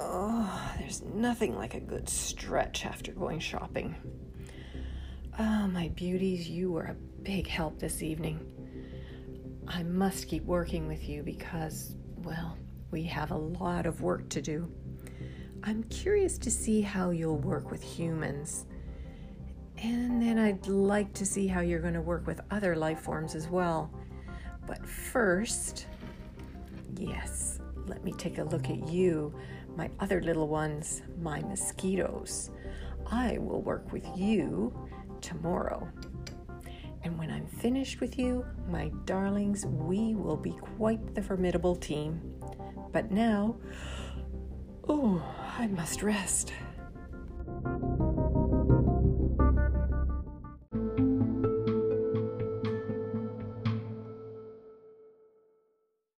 Oh, there's nothing like a good stretch after going shopping. Oh, my beauties, you were a big help this evening. I must keep working with you because, well, we have a lot of work to do. I'm curious to see how you'll work with humans. And then I'd like to see how you're going to work with other life forms as well. But first, yes, let me take a look at you, my other little ones, my mosquitoes. I will work with you tomorrow. And when I'm finished with you, my darlings, we will be quite the formidable team. But now, oh, I must rest.